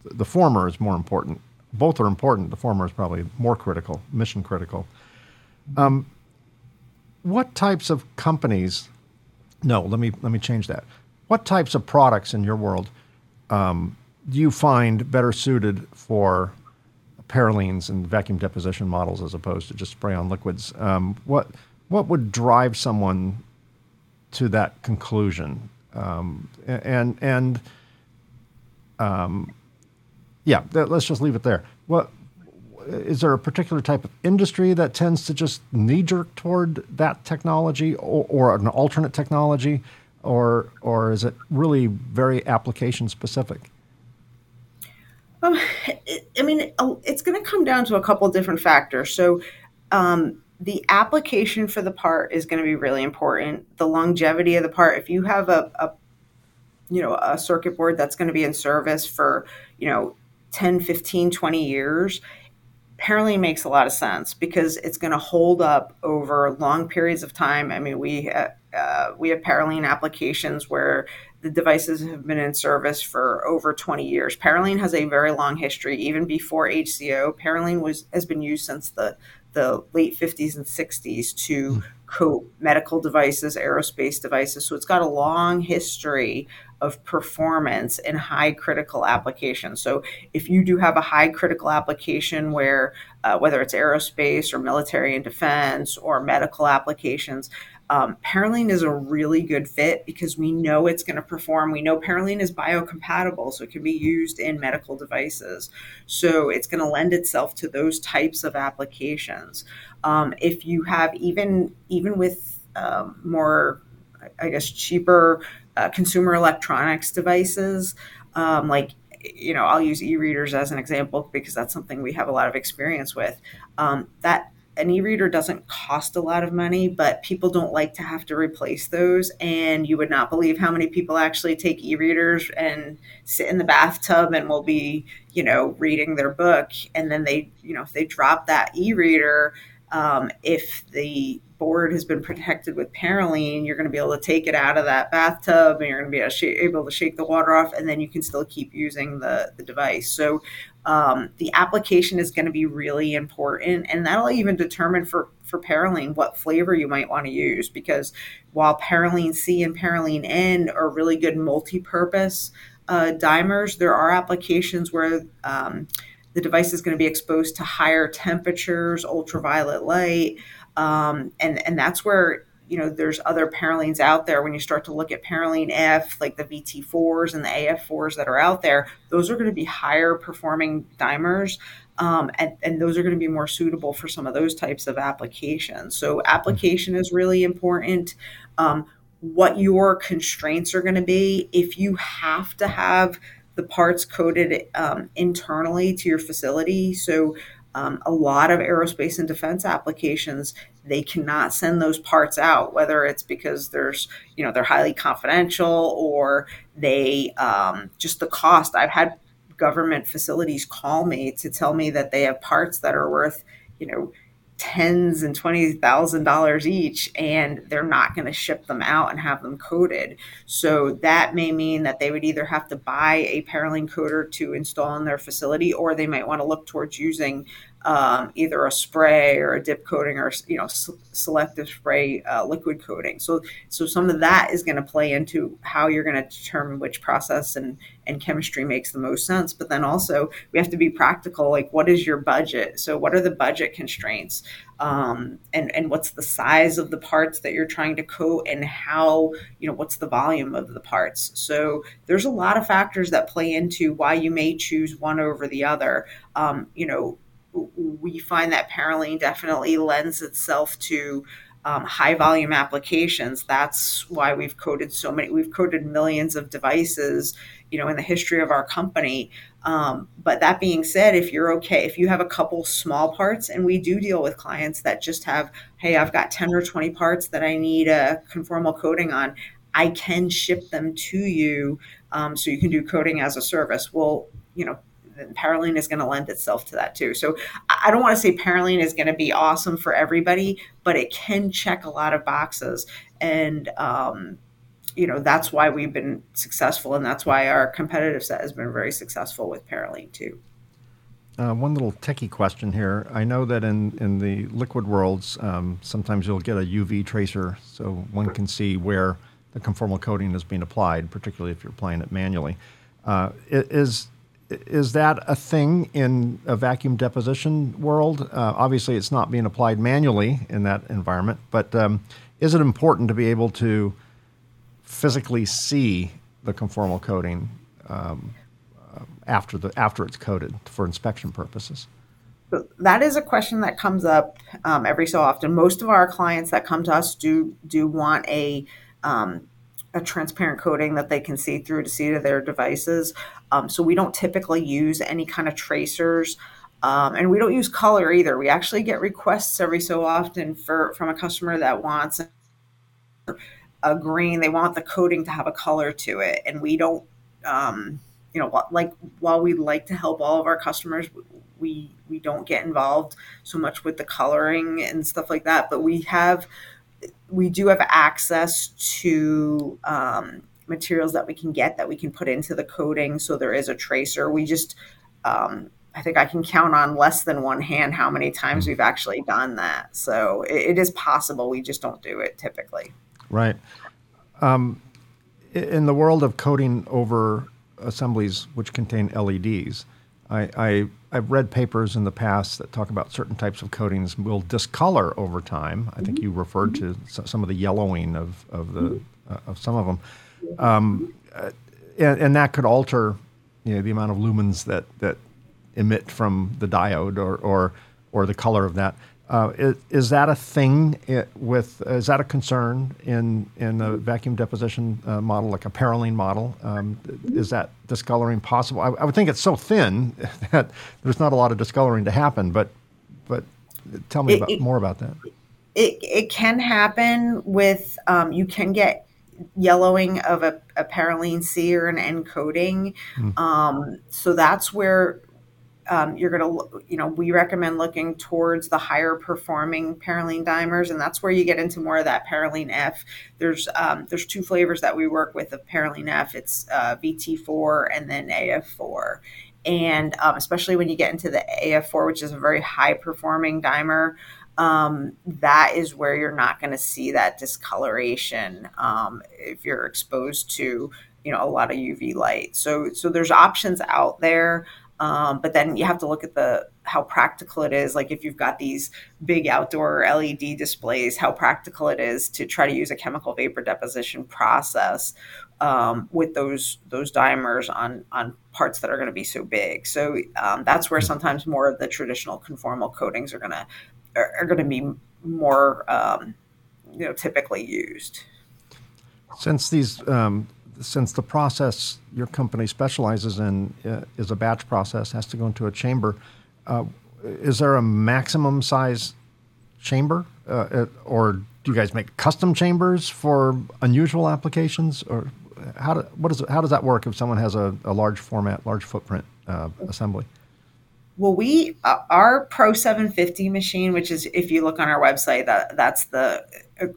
the former is more important. Both are important. The former is probably more critical, mission critical. Um, what types of companies, no, let me let me change that. What types of products in your world um, do you find better suited for Parylenes and vacuum deposition models as opposed to just spray on liquids? Um, what what would drive someone to that conclusion? Um, and and um, yeah, let's just leave it there. What is there a particular type of industry that tends to just knee-jerk toward that technology, or, or an alternate technology, or or is it really very application-specific? Um, I mean, it's going to come down to a couple different factors. So um, the application for the part is going to be really important. The longevity of the part, if you have a, a you know, a circuit board that's going to be in service for, you know, ten, fifteen, twenty years, Parylene makes a lot of sense because it's going to hold up over long periods of time. I mean, we uh, we have Parylene applications where the devices have been in service for over twenty years. Parylene has a very long history. Even before H Z O, Parylene was has been used since the, the late fifties and sixties to mm. coat medical devices, aerospace devices. So it's got a long history of performance in high critical applications. So if you do have a high critical application where, uh, whether it's aerospace or military and defense or medical applications, um, Parylene is a really good fit because we know it's going to perform. We know Parylene is biocompatible, so it can be used in medical devices. So it's going to lend itself to those types of applications. Um, if you have even, even with um, more, I guess, cheaper Uh, consumer electronics devices, um, like, you know, I'll use e-readers as an example because that's something we have a lot of experience with. Um, that an e-reader doesn't cost a lot of money, but people don't like to have to replace those. And you would not believe how many people actually take e-readers and sit in the bathtub and will be, you know, reading their book. And then they, you know, if they drop that e-reader, um, if the board has been protected with Parylene, you're going to be able to take it out of that bathtub and you're going to be able to, sh- able to shake the water off, and then you can still keep using the, the device. So um, the application is going to be really important, and that'll even determine for, for Parylene what flavor you might want to use, because while Parylene C and Parylene N are really good multi-purpose uh, dimers, there are applications where um, the device is going to be exposed to higher temperatures, ultraviolet light, Um, and, and that's where, you know, there's other Parylenes out there. When you start to look at Parylene F, like the V T fours and the A F fours that are out there, those are going to be higher performing dimers. Um, and, and those are going to be more suitable for some of those types of applications. So application is really important. Um, what your constraints are going to be. If you have to have the parts coated um, internally to your facility, so Um, a lot of aerospace and defense applications, they cannot send those parts out, whether it's because there's, you know, they're highly confidential or they um, just the cost. I've had government facilities call me to tell me that they have parts that are worth, you know, tens and twenty thousand dollars each, and they're not going to ship them out and have them coated. So that may mean that they would either have to buy a Parylene coater to install in their facility, or they might want to look towards using um, either a spray or a dip coating or, you know, s- selective spray uh, liquid coating. So so some of that is going to play into how you're going to determine which process and, and chemistry makes the most sense. But then also we have to be practical, like what is your budget? So what are the budget constraints? Um, and, and what's the size of the parts that you're trying to coat, and how, you know, what's the volume of the parts? So there's a lot of factors that play into why you may choose one over the other. Um, you know, we find that Parylene definitely lends itself to um, high volume applications. That's why we've coated so many, we've coated millions of devices, you know, in the history of our company. Um, but that being said, if you're okay, if you have a couple small parts, and we do deal with clients that just have, hey, I've got ten or twenty parts that I need a conformal coating on, I can ship them to you. Um, so you can do coating as a service. Well, you know, and Parylene is going to lend itself to that too. So I don't want to say Parylene is going to be awesome for everybody, but it can check a lot of boxes. And, um, you know, that's why we've been successful. And that's why our competitive set has been very successful with Parylene too. Uh, one little techie question here. I know that in, in the liquid worlds, um, sometimes you'll get a U V tracer so one can see where the conformal coating is being applied, particularly if you're applying it manually. Uh, is is that a thing in a vacuum deposition world? Uh, obviously, it's not being applied manually in that environment, but um, is it important to be able to physically see the conformal coating um, after the after it's coated for inspection purposes? That is a question that comes up um, every so often. Most of our clients that come to us do do want a um, a transparent coating that they can see through to see to their devices. Um, so we don't typically use any kind of tracers, um, and we don't use color either. We actually get requests every so often for from a customer that wants a green. They want the coating to have a color to it, and we don't. Um, you know, like while we like to help all of our customers, we we don't get involved so much with the coloring and stuff like that, but we have we do have access to um, materials that we can get that we can put into the coating. So there is a tracer. We just, um, I think I can count on less than one hand how many times we've actually done that. So it, it is possible. We just don't do it typically. Right. Um, in the world of coating over assemblies which contain L E Ds, I, I, I've read papers in the past that talk about certain types of coatings will discolor over time. I think you referred to some of the yellowing of, of the uh, of some of them, um, uh, and, and that could alter, you know, the amount of lumens that, that emit from the diode or or, or the color of that. Uh, is, is that a thing with? Is that a concern in in a vacuum deposition uh, model, like a Parylene model? Um, is that discoloring possible? I, I would think it's so thin that there's not a lot of discoloring to happen. But but tell me it, about, it, more about that. It it can happen with um, you can get yellowing of a, a Parylene C or an N coating. Mm. Um, so that's where. Um, you're going to, you know, we recommend looking towards the higher performing Parylene dimers, and that's where you get into more of that Parylene F. There's um, there's two flavors that we work with of Parylene F. It's uh, V T four and then A F four, and um, especially when you get into the A F four, which is a very high performing dimer, um, that is where you're not going to see that discoloration um, if you're exposed to, you know, a lot of U V light. So so there's options out there. Um, but then you have to look at the how practical it is. Like if you've got these big outdoor L E D displays, how practical it is to try to use a chemical vapor deposition process um, with those those dimers on on parts that are going to be so big. So um, that's where sometimes more of the traditional conformal coatings are going to are, are going to be more um, you know typically used. Since these. Um Since the process your company specializes in uh, is a batch process, has to go into a chamber, uh, is there a maximum size chamber? Uh, or do you guys make custom chambers for unusual applications? Or how, do, what is, how does that work if someone has a, a large format, large footprint uh, assembly? Well, we, uh, our Pro seven fifty machine, which is, if you look on our website, that that's the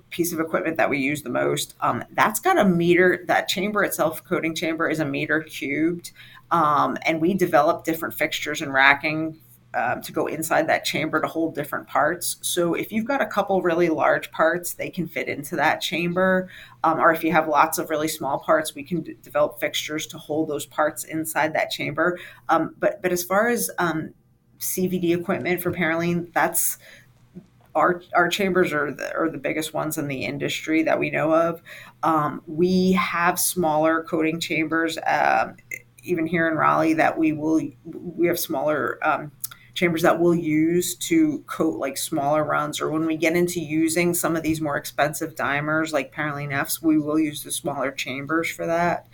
piece of equipment that we use the most. Um, that's got a meter, that chamber itself, coating chamber, is a meter cubed. Um, and we develop different fixtures and racking um, to go inside that chamber to hold different parts. So if you've got a couple really large parts, they can fit into that chamber. Um, or if you have lots of really small parts, we can d- develop fixtures to hold those parts inside that chamber. Um, but, but as far as um, C V D equipment for Parylene, that's Our, our chambers are the, are the biggest ones in the industry that we know of. Um, we have smaller coating chambers, um, even here in Raleigh, that we will we have smaller um, chambers that we'll use to coat like smaller runs. Or when we get into using some of these more expensive dimers like Parylene Fs, we will use the smaller chambers for that.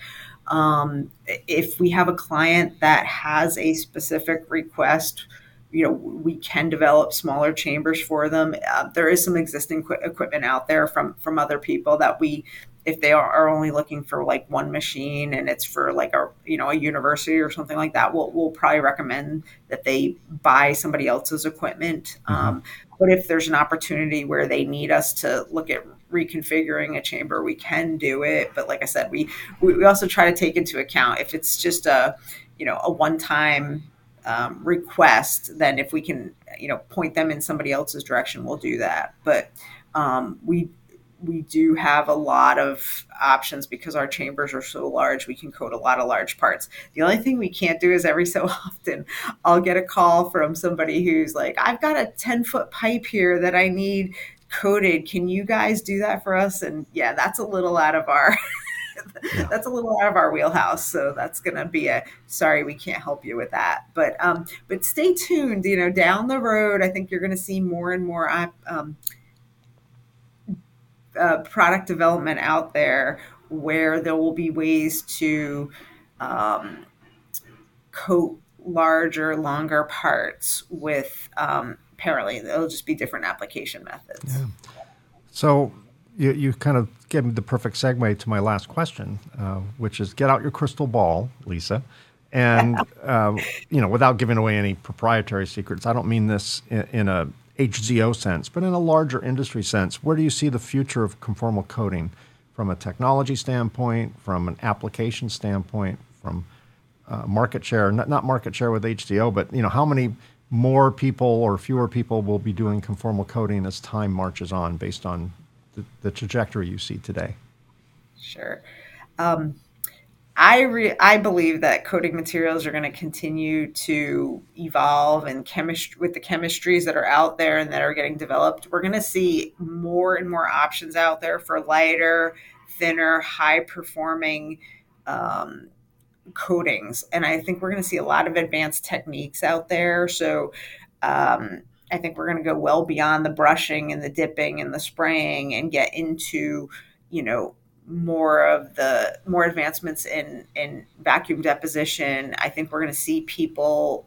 Um, if we have a client that has a specific request, you know, we can develop smaller chambers for them. Uh, there is some existing qu- equipment out there from, from other people that we, if they are, are only looking for like one machine and it's for like a, you know, a university or something like that, we'll, we'll probably recommend that they buy somebody else's equipment. Mm-hmm. Um, but if there's an opportunity where they need us to look at reconfiguring a chamber, we can do it. But like I said, we, we also try to take into account if it's just a, you know, a one-time Um, request, then if we can, you know, point them in somebody else's direction, we'll do that. But um, we we do have a lot of options because our chambers are so large, we can code a lot of large parts. The only thing we can't do is every so often, I'll get a call from somebody who's like, I've got a ten foot pipe here that I need coded. Can you guys do that for us? And yeah, that's a little out of our, yeah. that's a little out of our wheelhouse. So that's going to be a, sorry, we can't help you with that. But, um, but stay tuned, you know, down the road, I think you're going to see more and more, um, Uh, product development out there where there will be ways to um, coat larger, longer parts with um, Parylene. It'll just be different application methods. Yeah. So you, you kind of gave me the perfect segue to my last question, uh, which is get out your crystal ball, Lisa. And, uh, you know, without giving away any proprietary secrets, I don't mean this in, in a H Z O sense, but in a larger industry sense, where do you see the future of conformal coding from a technology standpoint, from an application standpoint, from uh, market share, not, not market share with H Z O, but you know, how many more people or fewer people will be doing conformal coding as time marches on based on the, the trajectory you see today? Sure. Um, I re- I believe that coating materials are going to continue to evolve, and chemistry with the chemistries that are out there and that are getting developed, we're going to see more and more options out there for lighter, thinner, high performing um, coatings. And I think we're going to see a lot of advanced techniques out there. So um, I think we're going to go well beyond the brushing and the dipping and the spraying and get into, you know, more of the more advancements in, in vacuum deposition. I think we're going to see people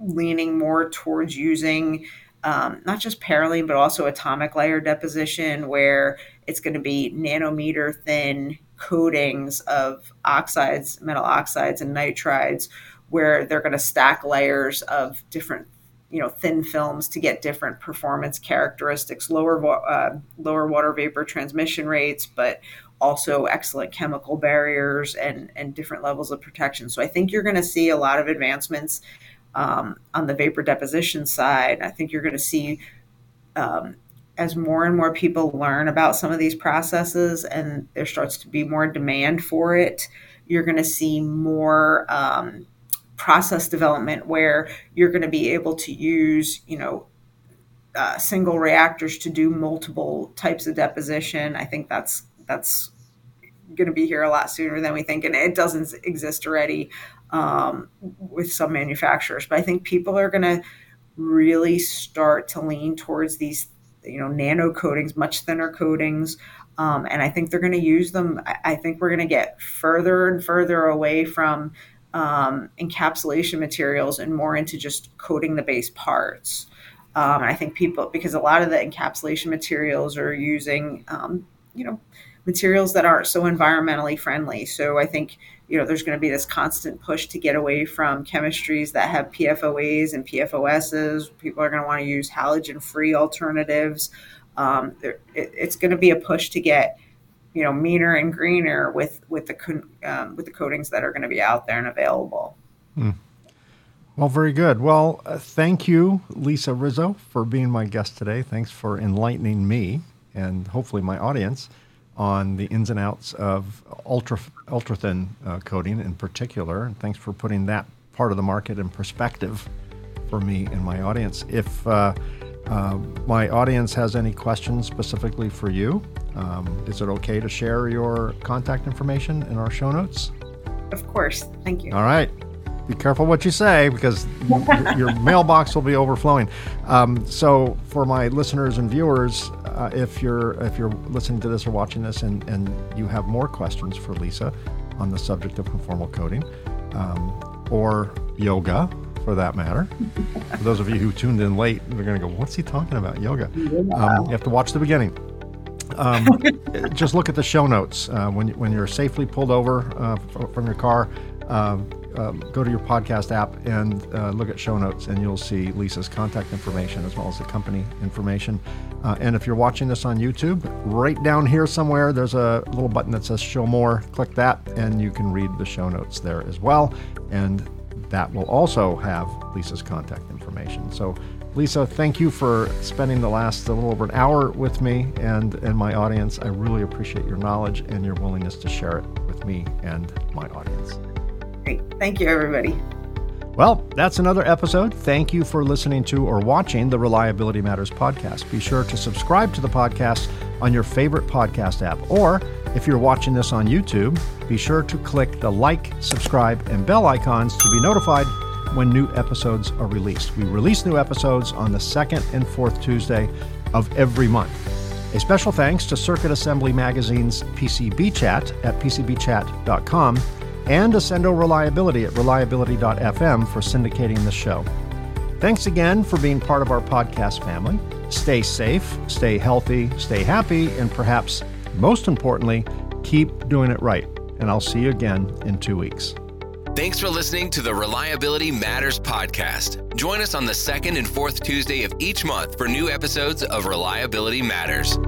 leaning more towards using um, not just Parylene, but also atomic layer deposition, where it's going to be nanometer thin coatings of oxides, metal oxides and nitrides, where they're going to stack layers of different, you know, thin films to get different performance characteristics, lower, uh, lower water vapor transmission rates, but also excellent chemical barriers and, and different levels of protection. So I think you're going to see a lot of advancements um, on the vapor deposition side. I think you're going to see um, as more and more people learn about some of these processes and there starts to be more demand for it, you're going to see more um, process development where you're going to be able to use, you know, uh, single reactors to do multiple types of deposition. I think that's that's going to be here a lot sooner than we think. And it doesn't exist already um, with some manufacturers, but I think people are going to really start to lean towards these, you know, nano coatings, much thinner coatings. Um, and I think they're going to use them. I, I think we're going to get further and further away from um, encapsulation materials and more into just coating the base parts. Um, and I think people, because a lot of the encapsulation materials are using, um, you know, materials that aren't so environmentally friendly. So I think, you know, there's going to be this constant push to get away from chemistries that have P F O As and P F O Ss. People are going to want to use halogen-free alternatives. Um, there, it, it's going to be a push to get, you know, meaner and greener with with the um, with the coatings that are going to be out there and available. Hmm. Well, very good. Well, uh, thank you, Lisa Rizzo, for being my guest today. Thanks for enlightening me and hopefully my audience on the ins and outs of ultra ultra thin uh, coating in particular. And thanks for putting that part of the market in perspective for me and my audience. If uh, uh, my audience has any questions specifically for you, um, is it okay to share your contact information in our show notes? Of course, thank you. All right, be careful what you say because your mailbox will be overflowing. Um, so for my listeners and viewers, Uh, if you're if you're listening to this or watching this and, and you have more questions for Lisa on the subject of conformal coding um, or yoga for that matter, for those of you who tuned in late, they're going to go, what's he talking about, yoga? Um, you have to watch the beginning. Um, just look at the show notes. Uh, when, when you're safely pulled over uh, from your car, uh, uh, go to your podcast app and uh, look at show notes and you'll see Lisa's contact information as well as the company information. Uh, and if you're watching this on YouTube, right down here somewhere, there's a little button that says show more. Click that and you can read the show notes there as well. And that will also have Lisa's contact information. So Lisa, thank you for spending the last a little over an hour with me and, and my audience. I really appreciate your knowledge and your willingness to share it with me and my audience. Great. Thank you, everybody. Well, that's another episode. Thank you for listening to or watching the Reliability Matters podcast. Be sure to subscribe to the podcast on your favorite podcast app. Or if you're watching this on YouTube, be sure to click the like, subscribe, and bell icons to be notified when new episodes are released. We release new episodes on the second and fourth Tuesday of every month. A special thanks to Circuit Assembly Magazine's PCBChat at P C B chat dot com and Ascendo Reliability at reliability dot f m for syndicating the show. Thanks again for being part of our podcast family. Stay safe, stay healthy, stay happy, and perhaps most importantly, keep doing it right. And I'll see you again in two weeks. Thanks for listening to the Reliability Matters podcast. Join us on the second and fourth Tuesday of each month for new episodes of Reliability Matters.